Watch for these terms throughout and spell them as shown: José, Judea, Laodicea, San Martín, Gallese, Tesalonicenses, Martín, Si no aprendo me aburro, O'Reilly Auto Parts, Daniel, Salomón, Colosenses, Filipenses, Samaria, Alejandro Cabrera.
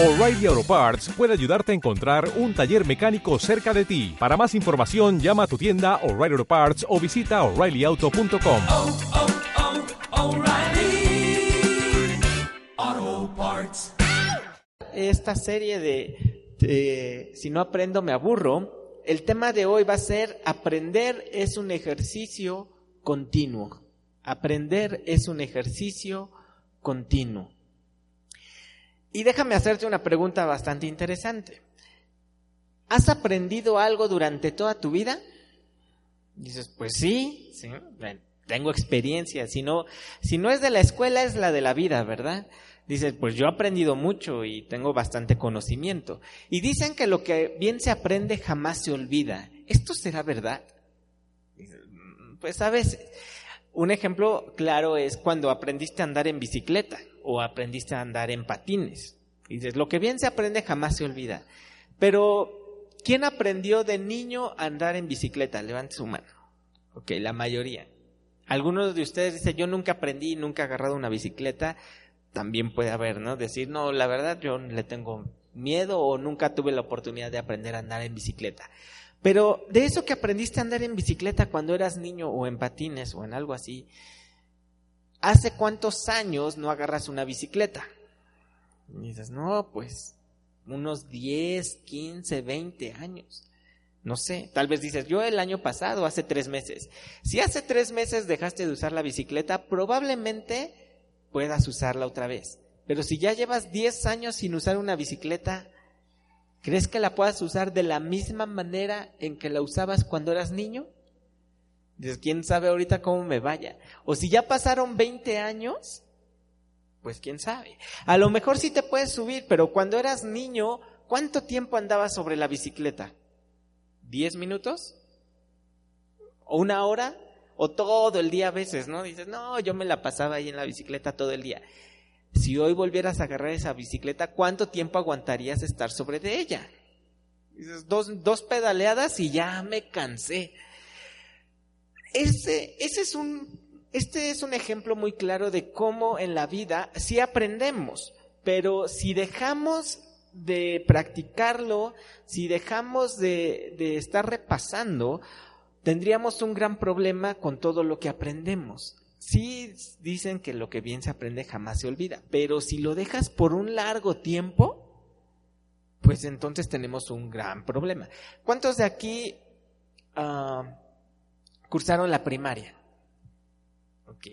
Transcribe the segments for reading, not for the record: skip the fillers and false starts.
O'Reilly Auto Parts puede ayudarte a encontrar un taller mecánico cerca de ti. Para más información, llama a tu tienda O'Reilly Auto Parts o visita O'ReillyAuto.com. Oh, oh, oh, O'Reilly Auto Parts. Esta serie de Si no aprendo me aburro, el tema de hoy va a ser: aprender es un ejercicio continuo. Aprender es un ejercicio continuo. Y déjame hacerte una pregunta bastante interesante. ¿Has aprendido algo durante toda tu vida? Dices, pues sí, bueno, tengo experiencia. Si no es de la escuela, es la de la vida, ¿verdad? Dices, pues yo he aprendido mucho y tengo bastante conocimiento. Y dicen que lo que bien se aprende jamás se olvida. ¿Esto será verdad? Pues a veces. Un ejemplo claro es cuando aprendiste a andar en bicicleta o aprendiste a andar en patines. Y dices, lo que bien se aprende jamás se olvida. Pero, ¿quién aprendió de niño a andar en bicicleta? Levante su mano. Ok, la mayoría. Algunos de ustedes dicen, yo nunca aprendí, nunca he agarrado una bicicleta. También puede haber, ¿no? Decir, no, la verdad, yo le tengo miedo o nunca tuve la oportunidad de aprender a andar en bicicleta. Pero de eso que aprendiste a andar en bicicleta cuando eras niño o en patines o en algo así, ¿hace cuántos años no agarras una bicicleta? Y dices, no, pues unos 10, 15, 20 años. No sé, tal vez dices, yo el año pasado, hace 3 meses. Si hace 3 meses dejaste de usar la bicicleta, probablemente puedas usarla otra vez. Pero si ya llevas 10 años sin usar una bicicleta, ¿crees que la puedas usar de la misma manera en que la usabas cuando eras niño? Dices, ¿quién sabe ahorita cómo me vaya? O si ya pasaron 20 años, pues quién sabe. A lo mejor sí te puedes subir, pero cuando eras niño, ¿cuánto tiempo andabas sobre la bicicleta? ¿10 minutos? ¿O una hora? ¿O todo el día a veces, no? Dices, no, yo me la pasaba ahí en la bicicleta todo el día. Si hoy volvieras a agarrar esa bicicleta, ¿cuánto tiempo aguantarías estar sobre de ella? Dices, dos pedaleadas y ya me cansé. Este es un ejemplo muy claro de cómo en la vida sí aprendemos, pero si dejamos de practicarlo, si dejamos de estar repasando, tendríamos un gran problema con todo lo que aprendemos. Sí dicen que lo que bien se aprende jamás se olvida, pero si lo dejas por un largo tiempo, pues entonces tenemos un gran problema. ¿Cuántos de aquí cursaron la primaria? Ok,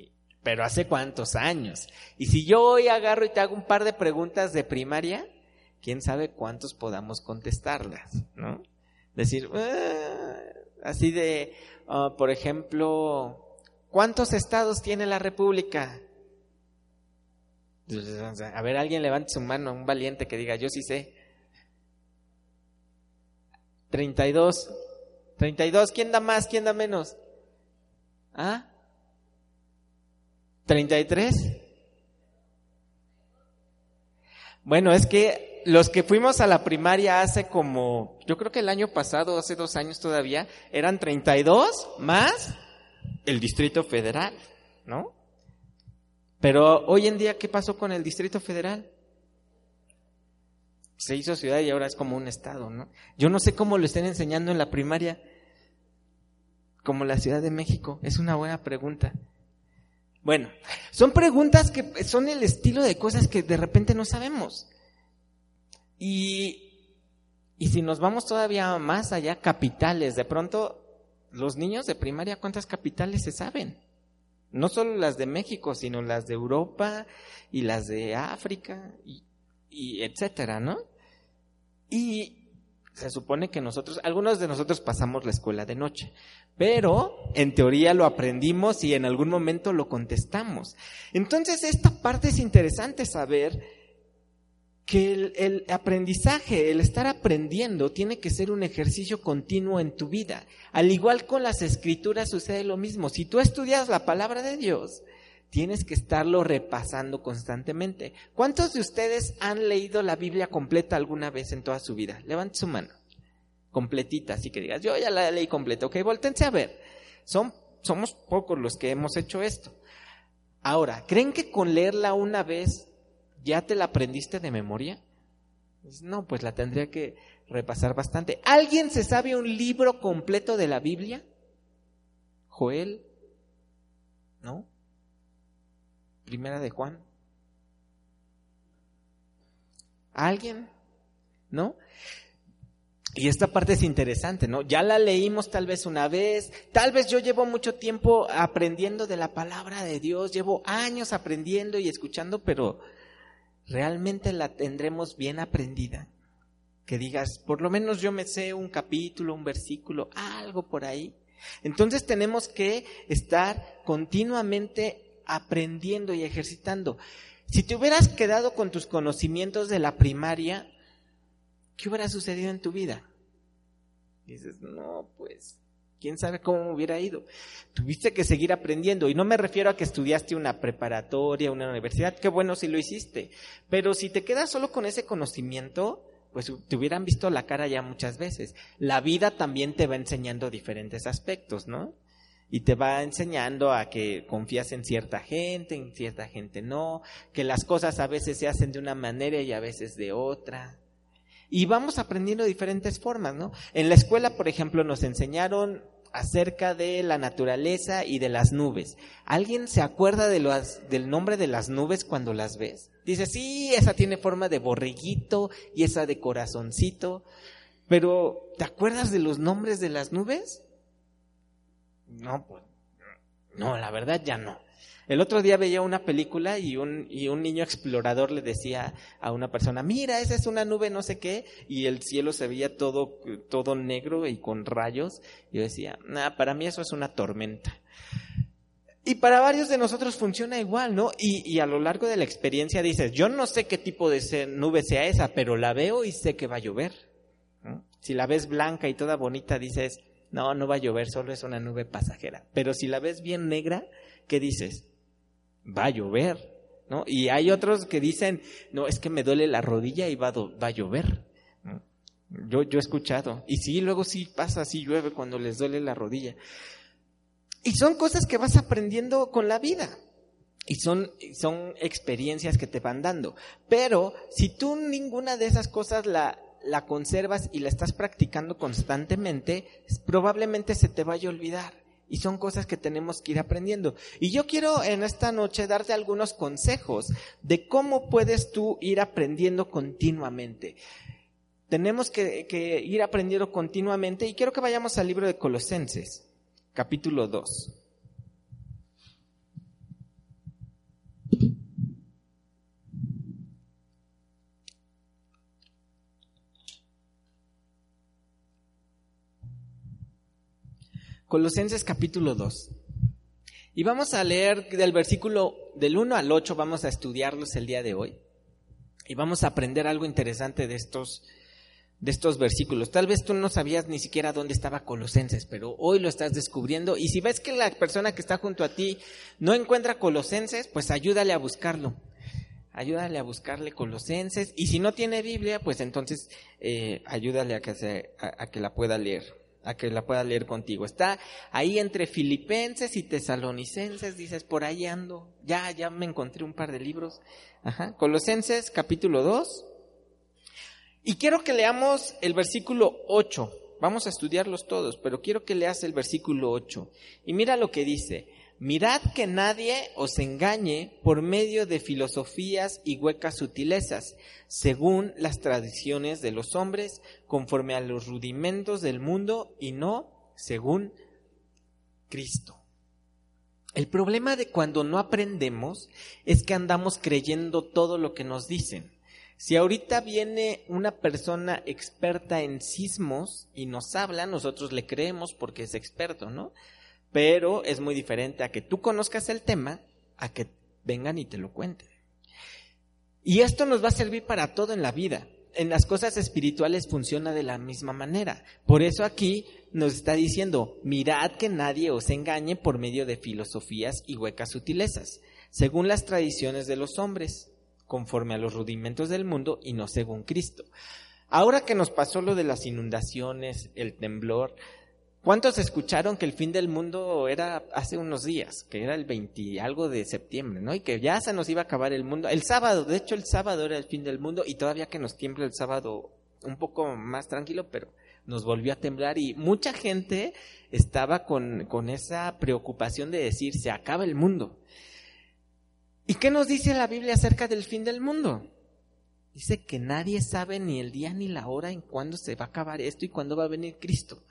pero ¿hace cuántos años? Y si yo hoy agarro y te hago un par de preguntas de primaria, quién sabe cuántos podamos contestarlas, ¿no? Decir, así de, por ejemplo, ¿cuántos estados tiene la República? A ver, alguien levante su mano, un valiente que diga, yo sí sé. 32. 32, ¿quién da más, quién da menos? ¿Ah? 33. Bueno, es que los que fuimos a la primaria hace como, yo creo que el año pasado, hace 2 años todavía, eran 32 más... el Distrito Federal, ¿no? Pero hoy en día, ¿qué pasó con el Distrito Federal? Se hizo ciudad y ahora es como un estado, ¿no? Yo no sé cómo lo estén enseñando en la primaria, como la Ciudad de México. Es una buena pregunta. Bueno, son preguntas que son el estilo de cosas que de repente no sabemos. Y si nos vamos todavía más allá, capitales, de pronto... los niños de primaria, ¿cuántas capitales se saben? No solo las de México, sino las de Europa y las de África y etcétera, ¿no? Y se supone que algunos de nosotros pasamos la escuela de noche, pero en teoría lo aprendimos y en algún momento lo contestamos. Entonces, esta parte es interesante saber que el aprendizaje, el estar aprendiendo, tiene que ser un ejercicio continuo en tu vida. Al igual con las escrituras sucede lo mismo. Si tú estudias la palabra de Dios, tienes que estarlo repasando constantemente. ¿Cuántos de ustedes han leído la Biblia completa alguna vez en toda su vida? Levante su mano. Completita, así que digas, yo ya la leí completa. Ok, voltense a ver. Somos pocos los que hemos hecho esto. Ahora, ¿creen que con leerla una vez... ya te la aprendiste de memoria? No, pues la tendría que repasar bastante. ¿Alguien se sabe un libro completo de la Biblia? Joel, ¿no? Primera de Juan. ¿Alguien? ¿No? Y esta parte es interesante, ¿no? Ya la leímos tal vez una vez, tal vez yo llevo mucho tiempo aprendiendo de la palabra de Dios, llevo años aprendiendo y escuchando, pero realmente la tendremos bien aprendida. Que digas, por lo menos yo me sé un capítulo, un versículo, algo por ahí. Entonces tenemos que estar continuamente aprendiendo y ejercitando. Si te hubieras quedado con tus conocimientos de la primaria, ¿qué hubiera sucedido en tu vida? Dices, no, pues, quién sabe cómo hubiera ido. Tuviste que seguir aprendiendo. Y no me refiero a que estudiaste una preparatoria, una universidad. Qué bueno si lo hiciste. Pero si te quedas solo con ese conocimiento, pues te hubieran visto la cara ya muchas veces. La vida también te va enseñando diferentes aspectos, ¿no? Y te va enseñando a que confías en cierta gente no, que las cosas a veces se hacen de una manera y a veces de otra. Y vamos aprendiendo de diferentes formas, ¿no? En la escuela, por ejemplo, nos enseñaron acerca de la naturaleza y de las nubes. ¿Alguien se acuerda del nombre de las nubes cuando las ves? Dice, sí, esa tiene forma de borreguito y esa de corazoncito. Pero, ¿te acuerdas de los nombres de las nubes? No, pues, no, la verdad ya no. El otro día veía una película y un niño explorador le decía a una persona, mira, esa es una nube no sé qué, y el cielo se veía todo negro y con rayos. Yo decía, para mí eso es una tormenta. Y para varios de nosotros funciona igual, ¿no? Y a lo largo de la experiencia dices, yo no sé qué tipo de nube sea esa, pero la veo y sé que va a llover. ¿No? Si la ves blanca y toda bonita dices, no va a llover, solo es una nube pasajera. Pero si la ves bien negra, ¿qué dices? Va a llover, ¿no? Y hay otros que dicen, no, es que me duele la rodilla y va a llover. Yo he escuchado. Y sí, luego sí pasa, sí llueve cuando les duele la rodilla. Y son cosas que vas aprendiendo con la vida. Y son experiencias que te van dando. Pero si tú ninguna de esas cosas la conservas y la estás practicando constantemente, probablemente se te vaya a olvidar. Y son cosas que tenemos que ir aprendiendo. Y yo quiero en esta noche darte algunos consejos de cómo puedes tú ir aprendiendo continuamente. Tenemos que ir aprendiendo continuamente y quiero que vayamos al libro de Colosenses, capítulo 2. Colosenses capítulo 2. Y vamos a leer del versículo del 1 al 8, vamos a estudiarlos el día de hoy. Y vamos a aprender algo interesante de estos versículos. Tal vez tú no sabías ni siquiera dónde estaba Colosenses, pero hoy lo estás descubriendo. Y si ves que la persona que está junto a ti no encuentra Colosenses, pues ayúdale a buscarlo. Ayúdale a buscarle Colosenses. Y si no tiene Biblia, pues entonces ayúdale a que la pueda leer. A que la pueda leer contigo. Está ahí entre Filipenses y Tesalonicenses, dices, por ahí ando. Ya me encontré un par de libros. Ajá. Colosenses capítulo 2. Y quiero que leamos el versículo 8. Vamos a estudiarlos todos, pero quiero que leas el versículo 8. Y mira lo que dice. Mirad que nadie os engañe por medio de filosofías y huecas sutilezas, según las tradiciones de los hombres, conforme a los rudimentos del mundo y no según Cristo. El problema de cuando no aprendemos es que andamos creyendo todo lo que nos dicen. Si ahorita viene una persona experta en sismos y nos habla, nosotros le creemos porque es experto, ¿no? Pero es muy diferente a que tú conozcas el tema, a que vengan y te lo cuenten. Y esto nos va a servir para todo en la vida. En las cosas espirituales funciona de la misma manera. Por eso aquí nos está diciendo, mirad que nadie os engañe por medio de filosofías y huecas sutilezas, según las tradiciones de los hombres, conforme a los rudimentos del mundo y no según Cristo. Ahora que nos pasó lo de las inundaciones, el temblor, ¿Cuántos escucharon que el fin del mundo era hace unos días? Que era el 20 y algo de septiembre, ¿no? Y que ya se nos iba a acabar el mundo. El sábado, de hecho, el sábado era el fin del mundo y todavía que nos tiembla el sábado un poco más tranquilo, pero nos volvió a temblar y mucha gente estaba con esa preocupación de decir, se acaba el mundo. ¿Y qué nos dice la Biblia acerca del fin del mundo? Dice que nadie sabe ni el día ni la hora en cuándo se va a acabar esto y cuándo va a venir Cristo.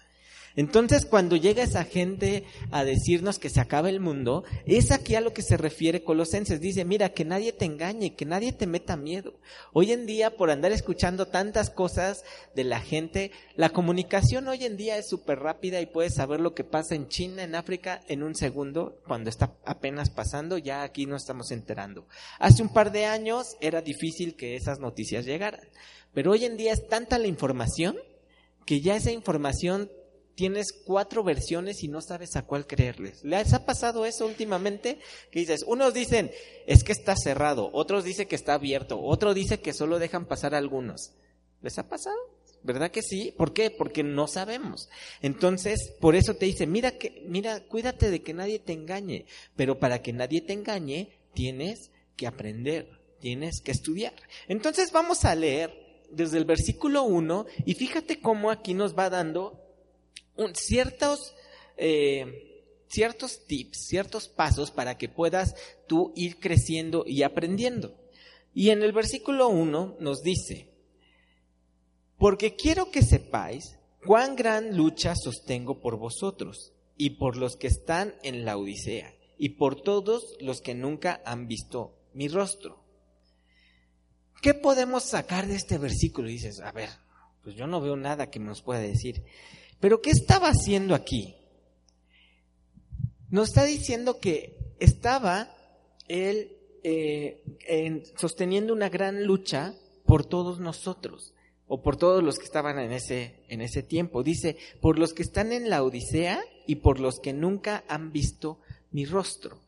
Entonces, cuando llega esa gente a decirnos que se acaba el mundo, es aquí a lo que se refiere Colosenses. Dice, mira, que nadie te engañe, que nadie te meta miedo. Hoy en día, por andar escuchando tantas cosas de la gente, la comunicación hoy en día es súper rápida y puedes saber lo que pasa en China, en África, en un segundo. Cuando está apenas pasando, ya aquí nos estamos enterando. Hace un par de años era difícil que esas noticias llegaran. Pero hoy en día es tanta la información que ya esa información... Tienes 4 versiones y no sabes a cuál creerles. ¿Les ha pasado eso últimamente? Que dices, unos dicen, es que está cerrado. Otros dicen que está abierto. Otro dice que solo dejan pasar a algunos. ¿Les ha pasado? ¿Verdad que sí? ¿Por qué? Porque no sabemos. Entonces, por eso te dice, mira, cuídate de que nadie te engañe. Pero para que nadie te engañe, tienes que aprender. Tienes que estudiar. Entonces, vamos a leer desde el versículo 1. Y fíjate cómo aquí nos va dando... Ciertos tips, ciertos pasos para que puedas tú ir creciendo y aprendiendo. Y en el versículo 1 nos dice, porque quiero que sepáis cuán gran lucha sostengo por vosotros y por los que están en Laodicea y por todos los que nunca han visto mi rostro. ¿Qué podemos sacar de este versículo? Y dices, a ver, pues yo no veo nada que nos pueda decir. ¿Pero qué estaba haciendo aquí? Nos está diciendo que estaba él sosteniendo una gran lucha por todos nosotros, o por todos los que estaban en ese tiempo. Dice, por los que están en Laodicea y por los que nunca han visto mi rostro.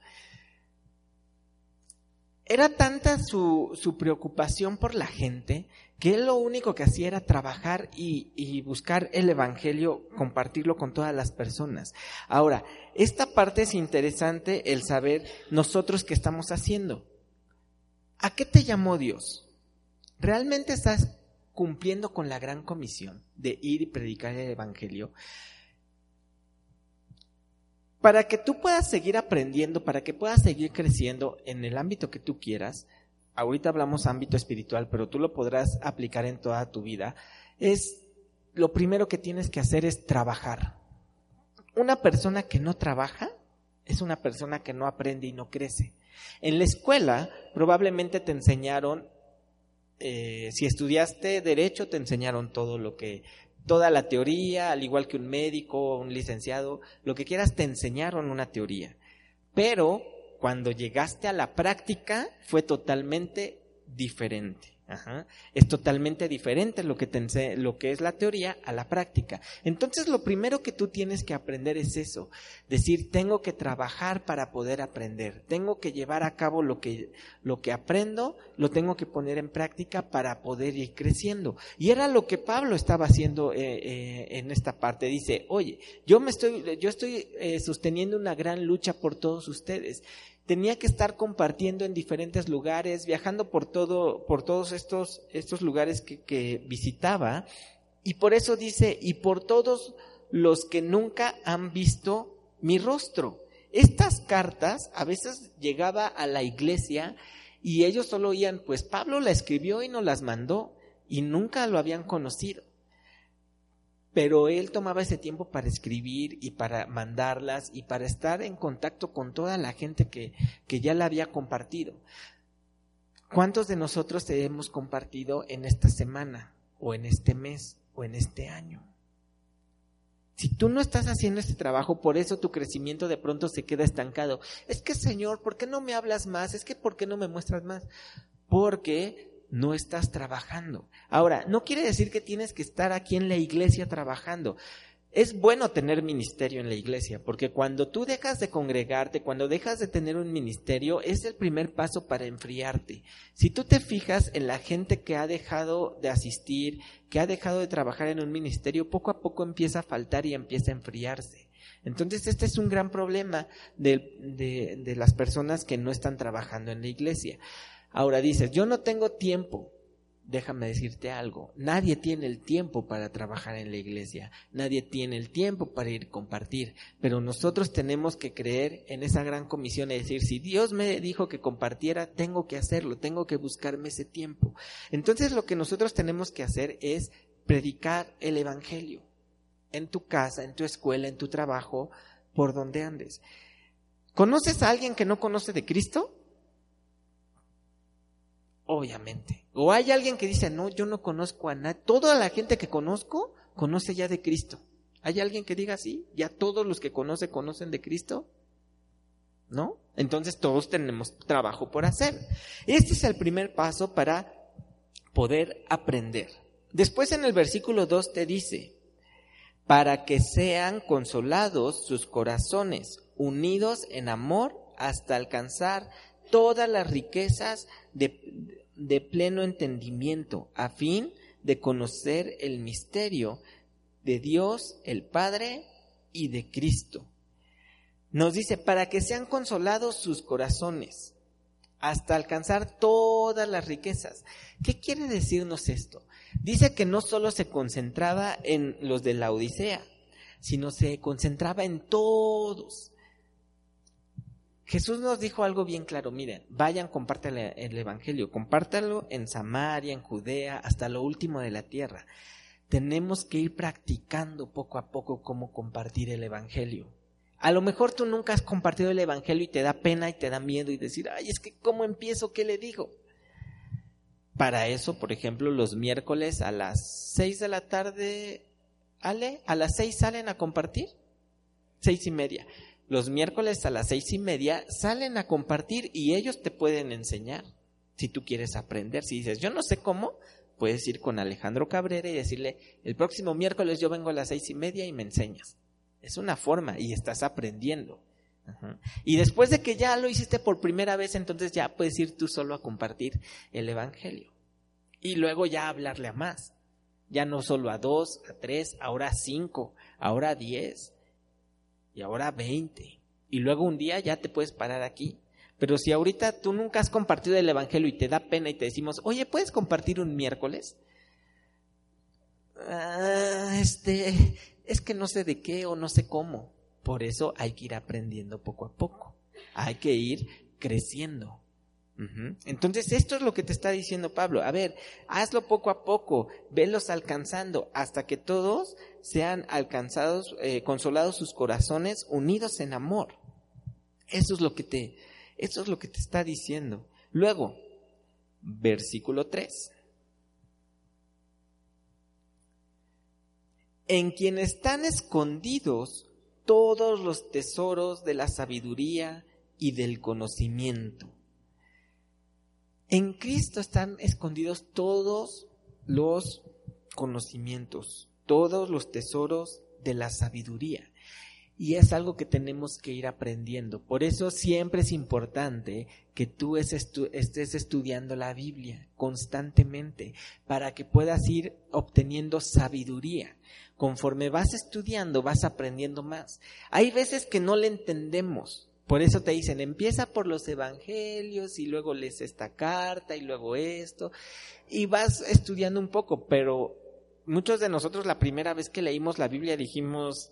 Era tanta su preocupación por la gente que él lo único que hacía era trabajar y buscar el evangelio, compartirlo con todas las personas. Ahora, esta parte es interesante el saber nosotros qué estamos haciendo. ¿A qué te llamó Dios? ¿Realmente estás cumpliendo con la gran comisión de ir y predicar el evangelio? Para que tú puedas seguir aprendiendo, para que puedas seguir creciendo en el ámbito que tú quieras, ahorita hablamos ámbito espiritual, pero tú lo podrás aplicar en toda tu vida, lo primero que tienes que hacer es trabajar. Una persona que no trabaja es una persona que no aprende y no crece. En la escuela probablemente te enseñaron, si estudiaste derecho, te enseñaron todo lo que... Toda la teoría, al igual que un médico, un licenciado, lo que quieras, te enseñaron una teoría. Pero cuando llegaste a la práctica fue totalmente diferente. Ajá. Es totalmente diferente lo que es la teoría a la práctica. Entonces, lo primero que tú tienes que aprender es eso, decir, tengo que trabajar para poder aprender, tengo que llevar a cabo lo que aprendo, lo tengo que poner en práctica para poder ir creciendo. Y era lo que Pablo estaba haciendo en esta parte. Dice, oye, yo estoy sosteniendo una gran lucha por todos ustedes. Tenía que estar compartiendo en diferentes lugares, viajando por todos estos lugares que visitaba. Y por eso dice, y por todos los que nunca han visto mi rostro. Estas cartas a veces llegaba a la iglesia y ellos solo oían, pues Pablo la escribió y nos las mandó y nunca lo habían conocido. Pero él tomaba ese tiempo para escribir y para mandarlas y para estar en contacto con toda la gente que ya la había compartido. ¿Cuántos de nosotros te hemos compartido en esta semana o en este mes o en este año? Si tú no estás haciendo este trabajo, por eso tu crecimiento de pronto se queda estancado. Es que, Señor, ¿por qué no me hablas más? Es que, ¿por qué no me muestras más? Porque... no estás trabajando. Ahora, no quiere decir que tienes que estar aquí en la iglesia trabajando. Es bueno tener ministerio en la iglesia, porque cuando tú dejas de congregarte, cuando dejas de tener un ministerio, es el primer paso para enfriarte. Si tú te fijas en la gente que ha dejado de asistir, que ha dejado de trabajar en un ministerio, poco a poco empieza a faltar y empieza a enfriarse. Entonces, este es un gran problema de las personas que no están trabajando en la iglesia. Ahora dices, yo no tengo tiempo. Déjame decirte algo, nadie tiene el tiempo para trabajar en la iglesia, nadie tiene el tiempo para ir a compartir, pero nosotros tenemos que creer en esa gran comisión y decir, si Dios me dijo que compartiera, tengo que hacerlo, tengo que buscarme ese tiempo. Entonces lo que nosotros tenemos que hacer es predicar el evangelio en tu casa, en tu escuela, en tu trabajo, por donde andes. ¿Conoces a alguien que no conoce de Cristo? Obviamente. O hay alguien que dice, no, yo no conozco a nadie. Toda la gente que conozco, conoce ya de Cristo. ¿Hay alguien que diga así? ¿Ya todos los que conoce, conocen de Cristo? ¿No? Entonces todos tenemos trabajo por hacer. Este es el primer paso para poder aprender. Después en el versículo 2 te dice, para que sean consolados sus corazones, unidos en amor hasta alcanzar todas las riquezas de pleno entendimiento, a fin de conocer el misterio de Dios, el Padre, y de Cristo. Nos dice, para que sean consolados sus corazones, hasta alcanzar todas las riquezas. ¿Qué quiere decirnos esto? Dice que no solo se concentraba en los de Laodicea, sino se concentraba en todos. Jesús nos dijo algo bien claro, miren, vayan, compartan el evangelio, compártalo en Samaria, en Judea, hasta lo último de la tierra. Tenemos que ir practicando poco a poco cómo compartir el evangelio. A lo mejor tú nunca has compartido el evangelio y te da pena y te da miedo y decir, ay, es que ¿cómo empiezo? ¿Qué le digo? Para eso, por ejemplo, los miércoles a las 6 de la tarde, Ale, a las 6 salen a compartir, 6:30. Los miércoles a las 6:30 salen a compartir y ellos te pueden enseñar. Si tú quieres aprender, si dices, yo no sé cómo, puedes ir con Alejandro Cabrera y decirle, el próximo miércoles yo vengo a las 6:30 y me enseñas. Es una forma y estás aprendiendo. Ajá. Y después de que ya lo hiciste por primera vez, entonces ya puedes ir tú solo a compartir el evangelio. Y luego ya hablarle a más. Ya no solo a 2, a 3, ahora a 5, ahora a 10. Y ahora 20, y luego un día ya te puedes parar aquí. Pero si ahorita tú nunca has compartido el evangelio y te da pena y te decimos, oye, ¿puedes compartir un miércoles? Es que no sé de qué o no sé cómo. Por eso hay que ir aprendiendo poco a poco, hay que ir creciendo. Entonces esto es lo que te está diciendo Pablo, a ver, hazlo poco a poco, velos alcanzando hasta que todos sean alcanzados, consolados sus corazones, unidos en amor. Eso es lo que te está diciendo. Luego, versículo 3. En quien están escondidos todos los tesoros de la sabiduría y del conocimiento. En Cristo están escondidos todos los conocimientos, todos los tesoros de la sabiduría. Y es algo que tenemos que ir aprendiendo. Por eso siempre es importante que tú estés estudiando la Biblia constantemente para que puedas ir obteniendo sabiduría. Conforme vas estudiando, vas aprendiendo más. Hay veces que no le entendemos. Por eso te dicen, empieza por los evangelios y luego lees esta carta y luego esto. Y vas estudiando un poco, pero muchos de nosotros la primera vez que leímos la Biblia dijimos,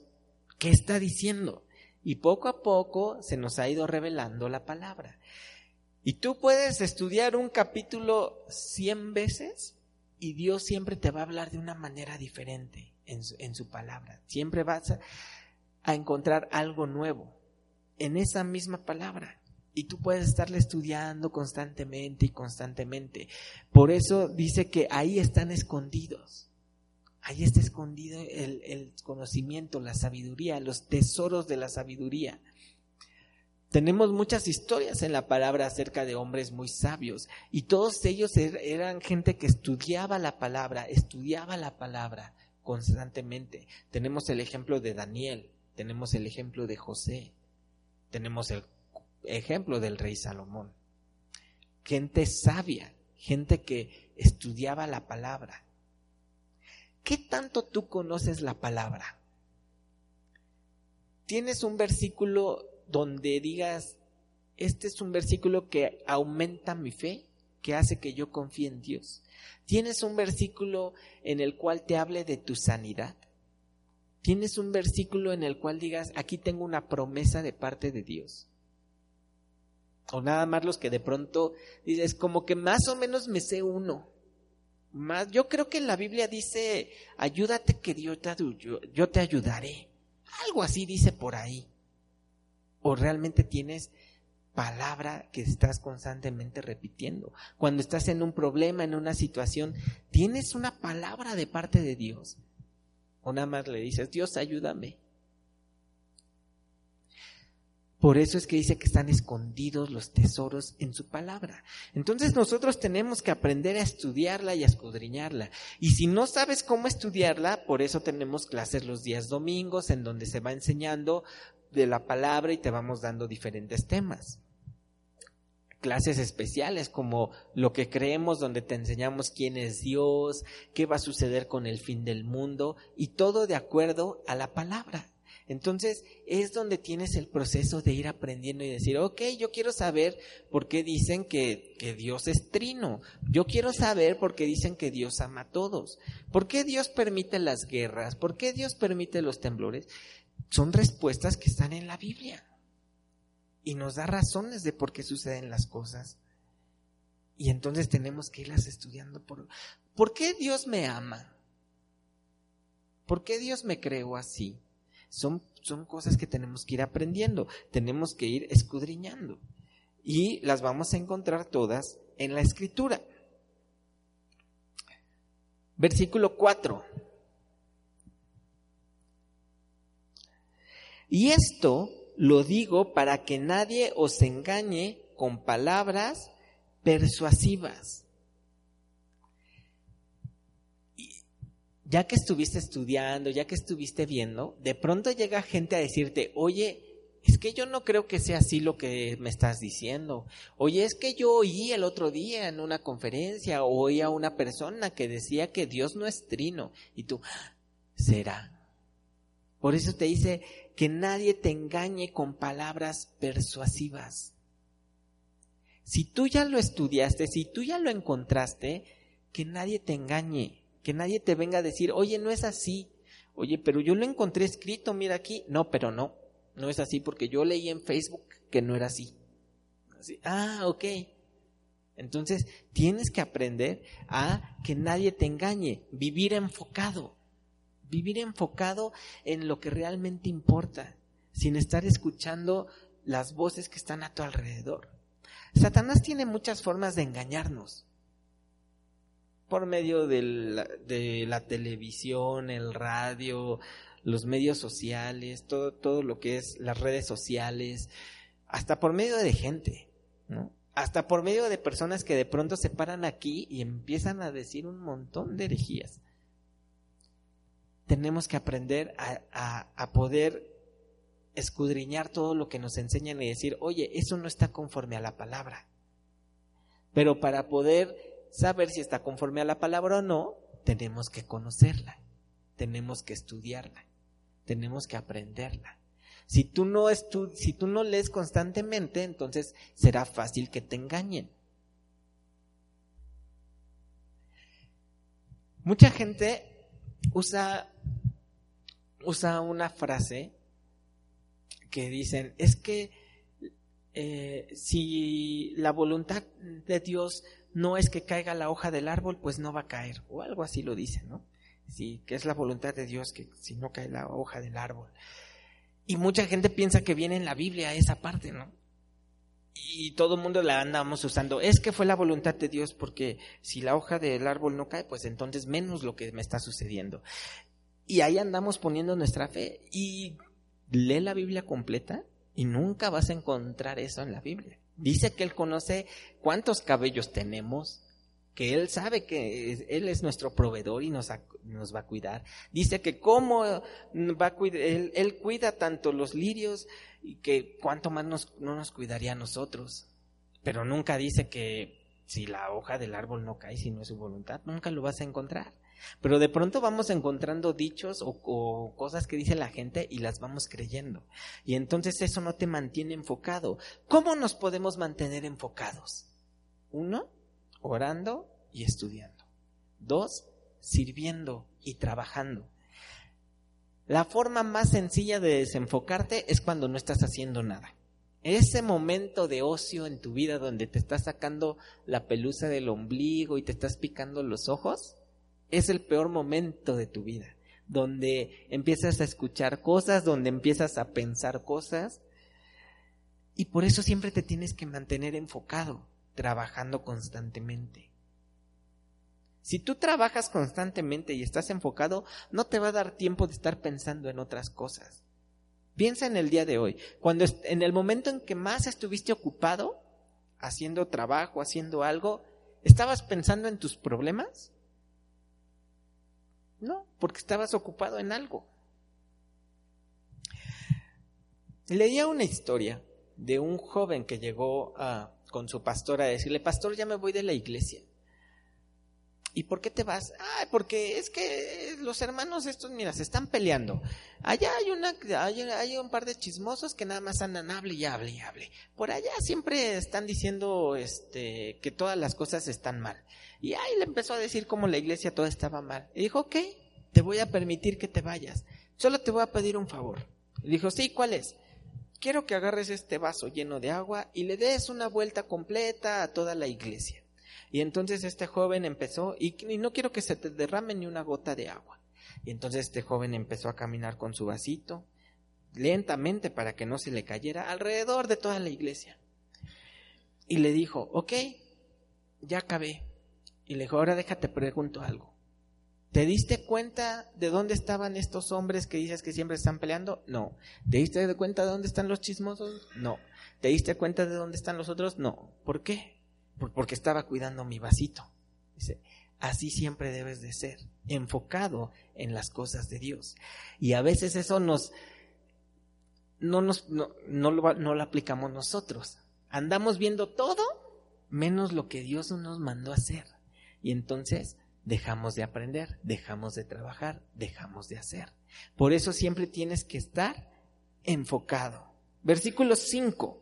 ¿qué está diciendo? Y poco a poco se nos ha ido revelando la palabra. Y tú puedes estudiar un capítulo 100 veces y Dios siempre te va a hablar de una manera diferente en su palabra. Siempre vas a encontrar algo nuevo en esa misma palabra, y tú puedes estarla estudiando constantemente. Por eso dice que ahí están escondidos, ahí está escondido el conocimiento, la sabiduría, los tesoros de la sabiduría. Tenemos muchas historias en la palabra acerca de hombres muy sabios, y todos ellos eran gente que estudiaba la palabra, constantemente. Tenemos el ejemplo de Daniel, tenemos el ejemplo de José, tenemos el ejemplo del rey Salomón. Gente sabia, gente que estudiaba la palabra. ¿Qué tanto tú conoces la palabra? ¿Tienes un versículo donde digas, este es un versículo que aumenta mi fe, que hace que yo confíe en Dios? ¿Tienes un versículo en el cual te hable de tu sanidad? ¿Tienes un versículo en el cual digas, aquí tengo una promesa de parte de Dios? O nada más los que de pronto dices, como que más o menos me sé uno. Más, yo creo que la Biblia dice, ayúdate que yo te ayudaré. Algo así dice por ahí. O realmente tienes palabra que estás constantemente repitiendo. Cuando estás en un problema, en una situación, tienes una palabra de parte de Dios. O nada más le dices, Dios, ayúdame. Por eso es que dice que están escondidos los tesoros en su palabra. Entonces nosotros tenemos que aprender a estudiarla y a escudriñarla. Y si no sabes cómo estudiarla, por eso tenemos clases los días domingos en donde se va enseñando de la palabra y te vamos dando diferentes temas. Clases especiales como lo que creemos, donde te enseñamos quién es Dios, qué va a suceder con el fin del mundo y todo de acuerdo a la palabra. Entonces es donde tienes el proceso de ir aprendiendo y decir, ok, yo quiero saber por qué dicen que Dios es trino, yo quiero saber por qué dicen que Dios ama a todos, por qué Dios permite las guerras, por qué Dios permite los temblores. Son respuestas que están en la Biblia y nos da razones de por qué suceden las cosas y entonces tenemos que irlas estudiando. ¿Por qué Dios me ama? ¿Por qué Dios me creó así? Son cosas que tenemos que ir aprendiendo, tenemos que ir escudriñando y las vamos a encontrar todas en la Escritura. Versículo 4. Y esto lo digo para que nadie os engañe con palabras persuasivas. Ya que estuviste estudiando, ya que estuviste viendo, de pronto llega gente a decirte, oye, es que yo no creo que sea así lo que me estás diciendo. Oye, es que yo oí el otro día en una conferencia, oí a una persona que decía que Dios no es trino. Y tú, ¿será? Por eso te dice que nadie te engañe con palabras persuasivas. Si tú ya lo estudiaste, si tú ya lo encontraste, que nadie te engañe. Que nadie te venga a decir, oye, no es así. Oye, pero yo lo encontré escrito, mira aquí. No, pero no es así porque yo leí en Facebook que no era así. Ok. Entonces, tienes que aprender a que nadie te engañe. Vivir enfocado en lo que realmente importa, sin estar escuchando las voces que están a tu alrededor. Satanás tiene muchas formas de engañarnos. Por medio de la televisión, el radio, los medios sociales, todo lo que es las redes sociales, hasta por medio de gente, ¿no? Hasta por medio de personas que de pronto se paran aquí y empiezan a decir un montón de herejías. Tenemos que aprender a poder escudriñar todo lo que nos enseñan y decir, oye, eso no está conforme a la palabra. Pero para poder saber si está conforme a la palabra o no, tenemos que conocerla, tenemos que estudiarla, tenemos que aprenderla. Si tú no lees constantemente, entonces será fácil que te engañen. Mucha gente usa una frase que dicen, es que si la voluntad de Dios no es que caiga la hoja del árbol, pues no va a caer, o algo así lo dicen, ¿no? Sí, que es la voluntad de Dios que si no cae la hoja del árbol. Y mucha gente piensa que viene en la Biblia esa parte, ¿no? Y todo el mundo la andamos usando, es que fue la voluntad de Dios porque si la hoja del árbol no cae, pues entonces menos lo que me está sucediendo. Y ahí andamos poniendo nuestra fe y lee la Biblia completa y nunca vas a encontrar eso en la Biblia. Dice que Él conoce cuántos cabellos tenemos, que Él sabe que Él es nuestro proveedor y nos va a cuidar. Dice que cómo va a cuidar, Él cuida tanto los lirios y que cuánto más no nos cuidaría a nosotros. Pero nunca dice que si la hoja del árbol no cae, si no es su voluntad, nunca lo vas a encontrar. Pero de pronto vamos encontrando dichos o cosas que dice la gente y las vamos creyendo. Y entonces eso no te mantiene enfocado. ¿Cómo nos podemos mantener enfocados? 1, orando y estudiando. 2, sirviendo y trabajando. La forma más sencilla de desenfocarte es cuando no estás haciendo nada. Ese momento de ocio en tu vida donde te estás sacando la pelusa del ombligo y te estás picando los ojos, es el peor momento de tu vida, donde empiezas a escuchar cosas, donde empiezas a pensar cosas, y por eso siempre te tienes que mantener enfocado, trabajando constantemente. Si tú trabajas constantemente y estás enfocado, no te va a dar tiempo de estar pensando en otras cosas. Piensa en el día de hoy, cuando en el momento en que más estuviste ocupado, haciendo trabajo, haciendo algo, ¿estabas pensando en tus problemas? No, porque estabas ocupado en algo. Leía una historia de un joven que llegó con su pastor a decirle, pastor, ya me voy de la iglesia. ¿Y por qué te vas? Ah, porque es que los hermanos estos, mira, se están peleando. Allá hay un par de chismosos que nada más andan, hable y hable y hable. Por allá siempre están diciendo que todas las cosas están mal. Y ahí le empezó a decir cómo la iglesia toda estaba mal. Y dijo, ok, te voy a permitir que te vayas. Solo te voy a pedir un favor. Y dijo, sí, ¿cuál es? Quiero que agarres este vaso lleno de agua y le des una vuelta completa a toda la iglesia. Y entonces este joven empezó, y no quiero que se te derrame ni una gota de agua. Y entonces este joven empezó a caminar con su vasito, lentamente para que no se le cayera, alrededor de toda la iglesia. Y le dijo, ok, ya acabé. Y le dijo, ahora déjate pregunto algo. ¿Te diste cuenta de dónde estaban estos hombres que dices que siempre están peleando? No. ¿Te diste cuenta de dónde están los chismosos? No. ¿Te diste cuenta de dónde están los otros? No. ¿Por qué? Porque estaba cuidando mi vasito. Dice, así siempre debes de ser, enfocado en las cosas de Dios. Y a veces eso no lo aplicamos nosotros. Andamos viendo todo menos lo que Dios nos mandó a hacer. Y entonces dejamos de aprender, dejamos de trabajar, dejamos de hacer. Por eso siempre tienes que estar enfocado. Versículo 5.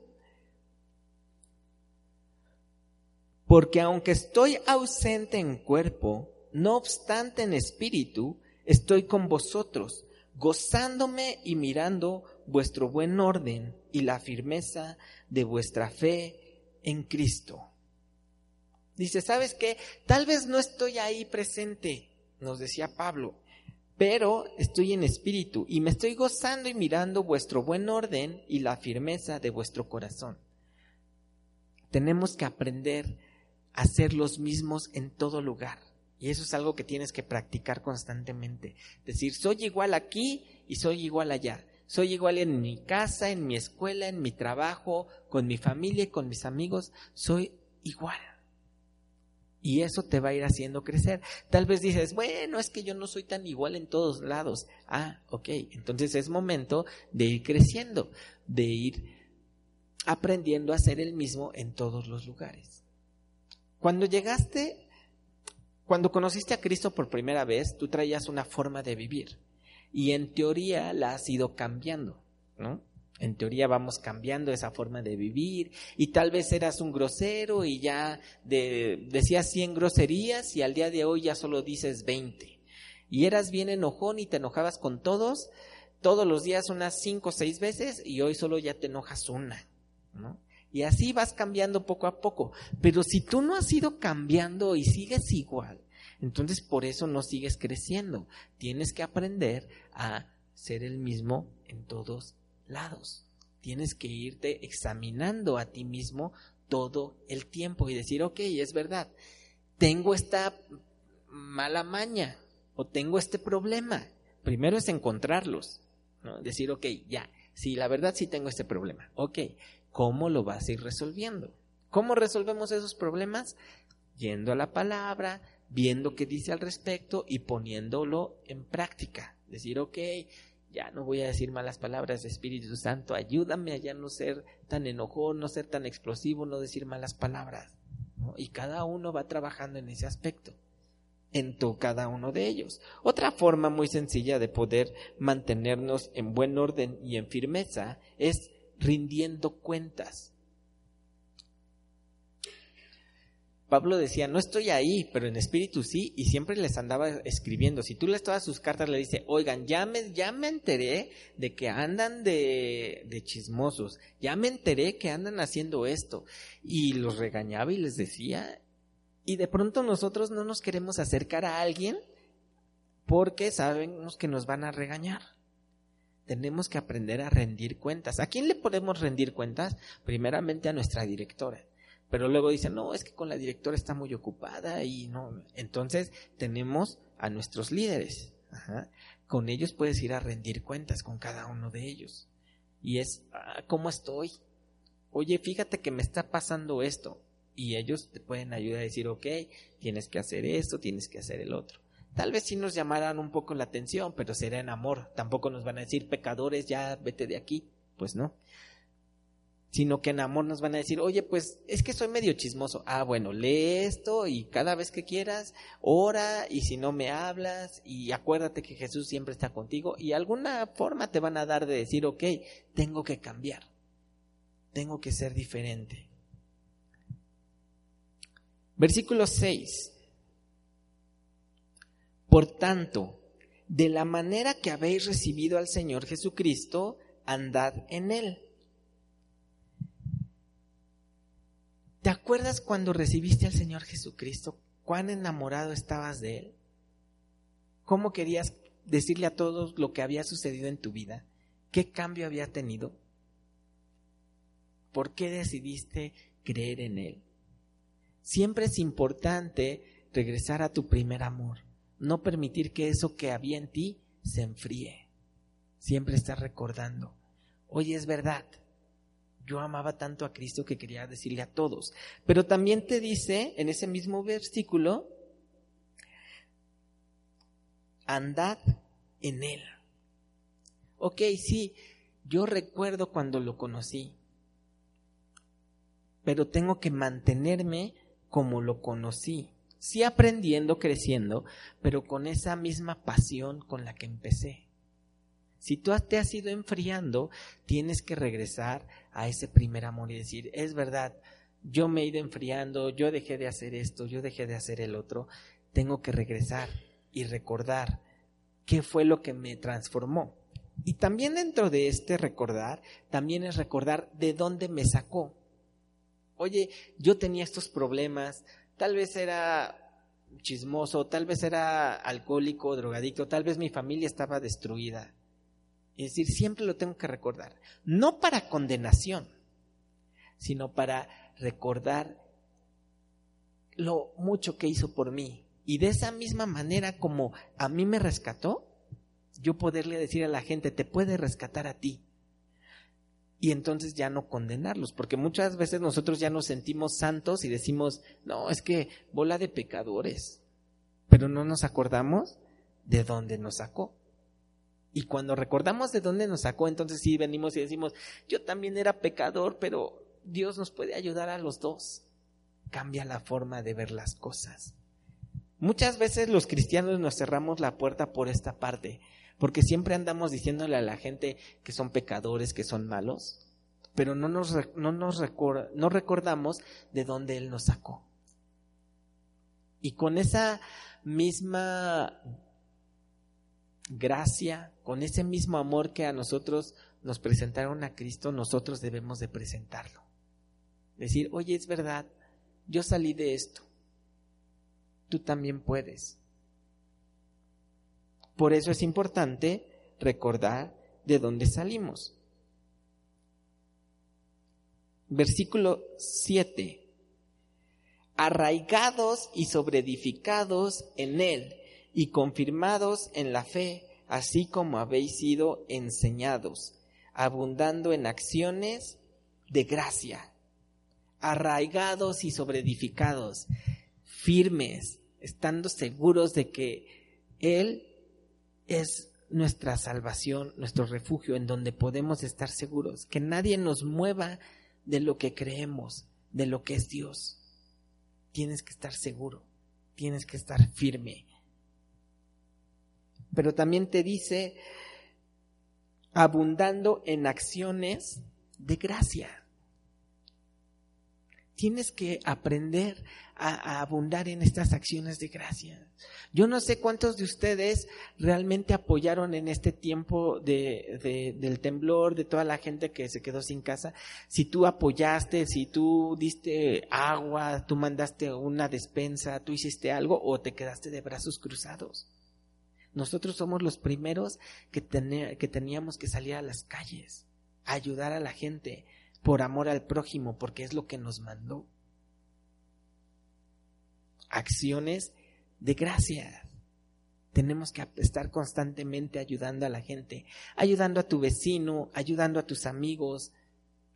Porque aunque estoy ausente en cuerpo, no obstante en espíritu, estoy con vosotros, gozándome y mirando vuestro buen orden y la firmeza de vuestra fe en Cristo. Dice, ¿sabes qué? Tal vez no estoy ahí presente, nos decía Pablo, pero estoy en espíritu y me estoy gozando y mirando vuestro buen orden y la firmeza de vuestro corazón. Tenemos que aprender hacer los mismos en todo lugar. Y eso es algo que tienes que practicar constantemente. Decir, soy igual aquí y soy igual allá. Soy igual en mi casa, en mi escuela, en mi trabajo, con mi familia y con mis amigos. Soy igual. Y eso te va a ir haciendo crecer. Tal vez dices, bueno, es que yo no soy tan igual en todos lados. Ah, ok. Entonces es momento de ir creciendo, de ir aprendiendo a ser el mismo en todos los lugares. Cuando conociste a Cristo por primera vez, tú traías una forma de vivir y en teoría la has ido cambiando, ¿no? En teoría vamos cambiando esa forma de vivir y tal vez eras un grosero y ya decías 100 groserías y al día de hoy ya solo dices 20. Y eras bien enojón y te enojabas con todos los días unas 5 o 6 veces y hoy solo ya te enojas una, ¿no? Y así vas cambiando poco a poco. Pero si tú no has ido cambiando y sigues igual, entonces por eso no sigues creciendo. Tienes que aprender a ser el mismo en todos lados. Tienes que irte examinando a ti mismo todo el tiempo y decir, ok, es verdad, tengo esta mala maña o tengo este problema. Primero es encontrarlos, ¿no? Decir, ok, ya, sí, la verdad sí tengo este problema, ok. ¿Cómo lo vas a ir resolviendo? ¿Cómo resolvemos esos problemas? yendo a la palabra, viendo qué dice al respecto y poniéndolo en práctica. Decir, ok, ya no voy a decir malas palabras, Espíritu Santo, ayúdame a ya no ser tan enojón, no ser tan explosivo, no decir malas palabras, ¿no? Y cada uno va trabajando en ese aspecto, en cada uno de ellos. Otra forma muy sencilla de poder mantenernos en buen orden y en firmeza es rindiendo cuentas. Pablo decía, no estoy ahí, pero en espíritu sí, y siempre les andaba escribiendo. Si tú lees todas sus cartas, le dice, oigan, ya me enteré de que andan de chismosos, ya me enteré que andan haciendo esto. Y los regañaba y les decía, y de pronto nosotros no nos queremos acercar a alguien porque sabemos que nos van a regañar. Tenemos que aprender a rendir cuentas. ¿A quién le podemos rendir cuentas? Primeramente a nuestra directora. Pero luego dicen, no, es que con la directora está muy ocupada y no. Entonces tenemos a nuestros líderes. Ajá. Con ellos puedes ir a rendir cuentas, con cada uno de ellos. Y es, ¿cómo estoy? Oye, fíjate que me está pasando esto. Y ellos te pueden ayudar a decir, ok, tienes que hacer esto, tienes que hacer el otro. Tal vez sí nos llamarán un poco la atención, pero será en amor. Tampoco nos van a decir, pecadores, ya vete de aquí. Pues no. Sino que en amor nos van a decir, oye, pues es que soy medio chismoso. Ah, bueno, lee esto y cada vez que quieras, ora, y si no me hablas, y acuérdate que Jesús siempre está contigo. Y alguna forma te van a dar de decir, ok, tengo que cambiar, tengo que ser diferente. Versículo 6. Por tanto, de la manera que habéis recibido al Señor Jesucristo, andad en Él. ¿Te acuerdas cuando recibiste al Señor Jesucristo? ¿Cuán enamorado estabas de Él? ¿Cómo querías decirle a todos lo que había sucedido en tu vida? ¿Qué cambio había tenido? ¿Por qué decidiste creer en Él? Siempre es importante regresar a tu primer amor. No permitir que eso que había en ti se enfríe. Siempre estás recordando. Oye, es verdad. Yo amaba tanto a Cristo que quería decirle a todos. Pero también te dice, en ese mismo versículo, andad en Él. Ok, sí, yo recuerdo cuando lo conocí, pero tengo que mantenerme como lo conocí. Sí, aprendiendo, creciendo, pero con esa misma pasión con la que empecé. Si tú te has ido enfriando, tienes que regresar a ese primer amor y decir, es verdad, yo me he ido enfriando, yo dejé de hacer esto, yo dejé de hacer el otro. Tengo que regresar y recordar qué fue lo que me transformó. Y también dentro de este recordar, también es recordar de dónde me sacó. Oye, yo tenía estos problemas, tal vez era chismoso, tal vez era alcohólico, drogadicto, tal vez mi familia estaba destruida. Es decir, siempre lo tengo que recordar, no para condenación, sino para recordar lo mucho que hizo por mí. Y de esa misma manera como a mí me rescató, yo poderle decir a la gente, te puede rescatar a ti. Y entonces ya no condenarlos, porque muchas veces nosotros ya nos sentimos santos y decimos, no, es que bola de pecadores, pero no nos acordamos de dónde nos sacó. Y cuando recordamos de dónde nos sacó, entonces sí venimos y decimos, yo también era pecador, pero Dios nos puede ayudar a los dos. Cambia la forma de ver las cosas. Muchas veces los cristianos nos cerramos la puerta por esta parte, porque siempre andamos diciéndole a la gente que son pecadores, que son malos, pero no recordamos de dónde Él nos sacó. Y con esa misma gracia, con ese mismo amor que a nosotros nos presentaron a Cristo, nosotros debemos de presentarlo. Decir, oye, es verdad, yo salí de esto, tú también puedes. Por eso es importante recordar de dónde salimos. Versículo 7. Arraigados y sobreedificados en Él, y confirmados en la fe, así como habéis sido enseñados, abundando en acciones de gracia. Arraigados y sobreedificados. firmes, estando seguros de que Él es nuestra salvación, nuestro refugio, en donde podemos estar seguros, que nadie nos mueva de lo que creemos, de lo que es Dios. Tienes que estar seguro, tienes que estar firme. Pero también te dice, abundando en acciones de gracia. Tienes que aprender a abundar en estas acciones de gracia. Yo no sé cuántos de ustedes realmente apoyaron en este tiempo del temblor, de toda la gente que se quedó sin casa. Si tú apoyaste, si tú diste agua, tú mandaste una despensa, tú hiciste algo o te quedaste de brazos cruzados. Nosotros somos los primeros que teníamos que salir a las calles, a ayudar a la gente por amor al prójimo, porque es lo que nos mandó. Acciones de gracia. Tenemos que estar constantemente ayudando a la gente, ayudando a tu vecino, ayudando a tus amigos,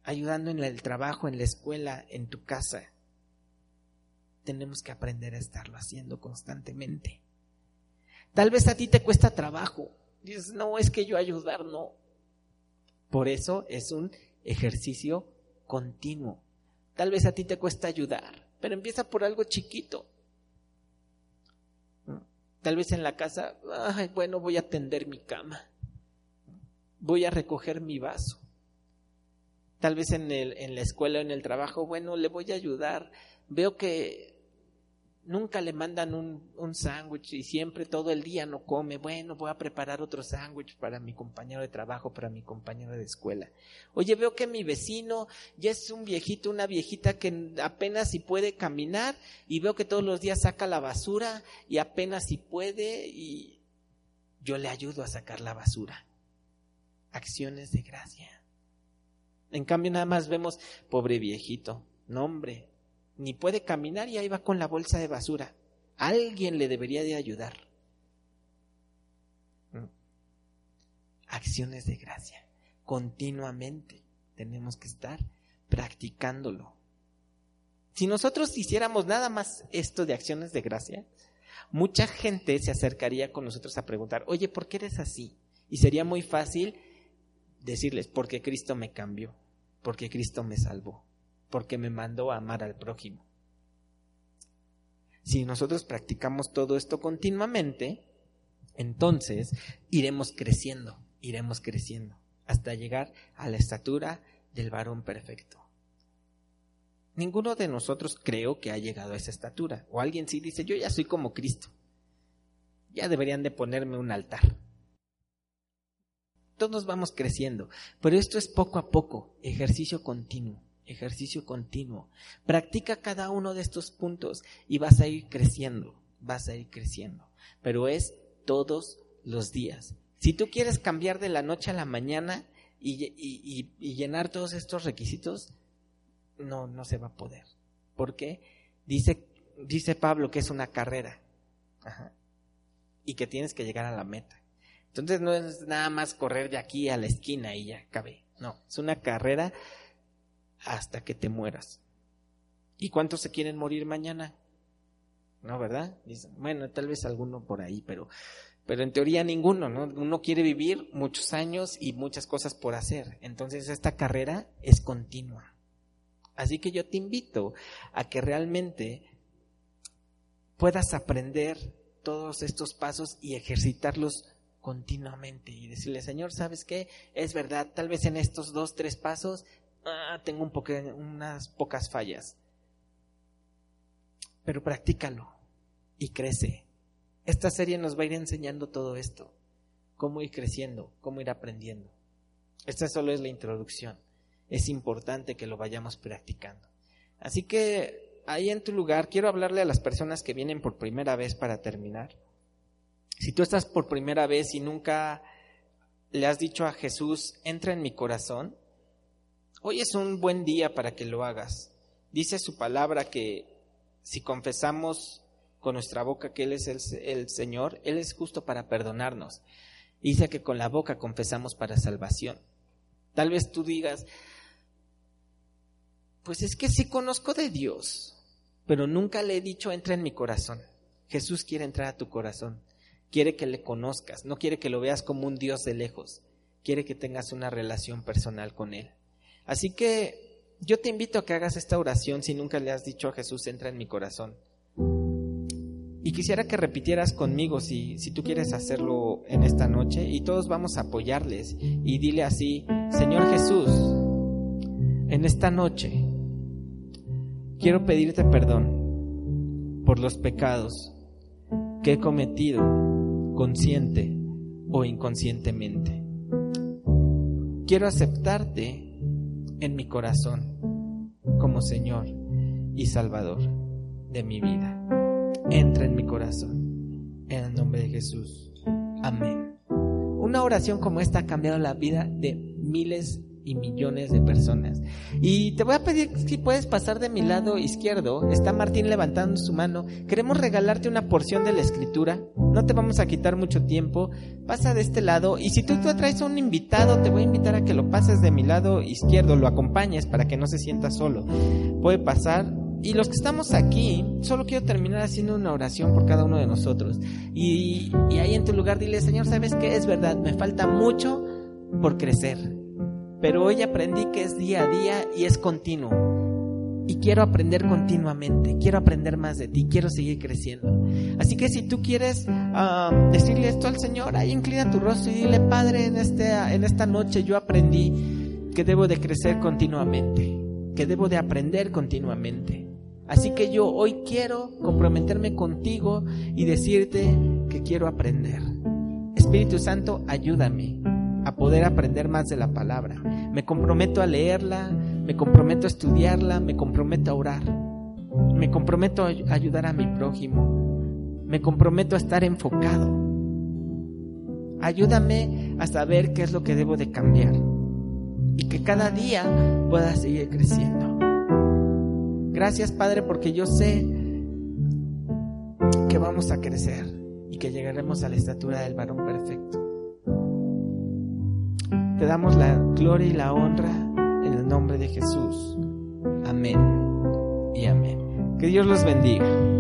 ayudando en el trabajo, en la escuela, en tu casa. Tenemos que aprender a estarlo haciendo constantemente. Tal vez a ti te cuesta trabajo. Dices, no, es que yo ayudar, no. Por eso es un ejercicio continuo. Tal vez a ti te cuesta ayudar, pero empieza por algo chiquito. Tal vez en la casa, ay, bueno, voy a tender mi cama. Voy a recoger mi vaso. Tal vez en la escuela o en el trabajo, bueno, le voy a ayudar. Veo que nunca le mandan un sándwich y siempre todo el día no come. Bueno, voy a preparar otro sándwich para mi compañero de trabajo, para mi compañero de escuela. Oye, veo que mi vecino ya es un viejito, una viejita que apenas si puede caminar y veo que todos los días saca la basura y apenas si puede y yo le ayudo a sacar la basura. Acciones de gracia. En cambio nada más vemos, pobre viejito, no hombre, ni puede caminar y ahí va con la bolsa de basura. Alguien le debería de ayudar. Acciones de gracia. Continuamente tenemos que estar practicándolo. Si nosotros hiciéramos nada más esto de acciones de gracia, mucha gente se acercaría con nosotros a preguntar, oye, ¿por qué eres así? Y sería muy fácil decirles, porque Cristo me cambió, porque Cristo me salvó, porque me mandó a amar al prójimo. Si nosotros practicamos todo esto continuamente, entonces iremos creciendo, hasta llegar a la estatura del varón perfecto. Ninguno de nosotros creo que ha llegado a esa estatura, o alguien sí dice, yo ya soy como Cristo, ya deberían de ponerme un altar. Todos vamos creciendo, pero esto es poco a poco, ejercicio continuo. Ejercicio continuo. Practica cada uno de estos puntos y vas a ir creciendo, pero es todos los días. Si tú quieres cambiar de la noche a la mañana y llenar todos estos requisitos, no se va a poder. ¿Por qué? Dice Pablo que es una carrera. Ajá. Y que tienes que llegar a la meta. Entonces no es nada más correr de aquí a la esquina y ya acabé. No, es una carrera hasta que te mueras. ¿Y cuántos se quieren morir mañana? No, ¿verdad? Dicen, bueno, tal vez alguno por ahí, pero en teoría ninguno, ¿no? Uno quiere vivir muchos años y muchas cosas por hacer. Entonces esta carrera es continua. Así que yo te invito a que realmente puedas aprender todos estos pasos y ejercitarlos continuamente y decirle, Señor, ¿sabes qué? Es verdad, tal vez en estos 2, 3 pasos tengo unas pocas fallas, pero practícalo y crece. Esta serie nos va a ir enseñando todo esto, cómo ir creciendo, cómo ir aprendiendo. Esta solo es la introducción, es importante que lo vayamos practicando. Así que ahí en tu lugar quiero hablarle a las personas que vienen por primera vez para terminar. Si tú estás por primera vez y nunca le has dicho a Jesús, entra en mi corazón, hoy es un buen día para que lo hagas. Dice su palabra que si confesamos con nuestra boca que Él es el Señor, Él es justo para perdonarnos. Dice que con la boca confesamos para salvación. Tal vez tú digas, pues es que sí conozco de Dios, pero nunca le he dicho entra en mi corazón. Jesús quiere entrar a tu corazón, quiere que le conozcas, no quiere que lo veas como un Dios de lejos, quiere que tengas una relación personal con Él. Así que yo te invito a que hagas esta oración si nunca le has dicho a Jesús entra en mi corazón. Y quisiera que repitieras conmigo si tú quieres hacerlo en esta noche, y todos vamos a apoyarles, y dile así: Señor Jesús, en esta noche quiero pedirte perdón por los pecados que he cometido consciente o inconscientemente. Quiero aceptarte en mi corazón como Señor y Salvador de mi vida. Entra en mi corazón, en el nombre de Jesús. Amén. Una oración como esta ha cambiado la vida de miles y millones de personas. Y te voy a pedir si puedes pasar de mi lado izquierdo. Está Martín levantando su mano. Queremos regalarte una porción de la escritura. No te vamos a quitar mucho tiempo. Pasa de este lado. Y si tú traes a un invitado, te voy a invitar a que lo pases de mi lado izquierdo. Lo acompañes para que no se sienta solo. Puede pasar. Y los que estamos aquí, solo quiero terminar haciendo una oración por cada uno de nosotros. Y ahí en tu lugar dile: Señor, ¿sabes qué? Es verdad, me falta mucho por crecer, pero hoy aprendí que es día a día y es continuo. Y quiero aprender continuamente, quiero aprender más de ti, quiero seguir creciendo. Así que si tú quieres decirle esto al Señor, ahí inclina tu rostro y dile: Padre, en esta noche yo aprendí que debo de crecer continuamente, que debo de aprender continuamente. Así que yo hoy quiero comprometerme contigo y decirte que quiero aprender. Espíritu Santo, ayúdame a poder aprender más de la palabra. Me comprometo a leerla, me comprometo a estudiarla, me comprometo a orar. Me comprometo a ayudar a mi prójimo. Me comprometo a estar enfocado. Ayúdame a saber qué es lo que debo de cambiar y que cada día pueda seguir creciendo. Gracias, Padre, porque yo sé que vamos a crecer y que llegaremos a la estatura del varón perfecto. Te damos la gloria y la honra en el nombre de Jesús. Amén y amén. Que Dios los bendiga.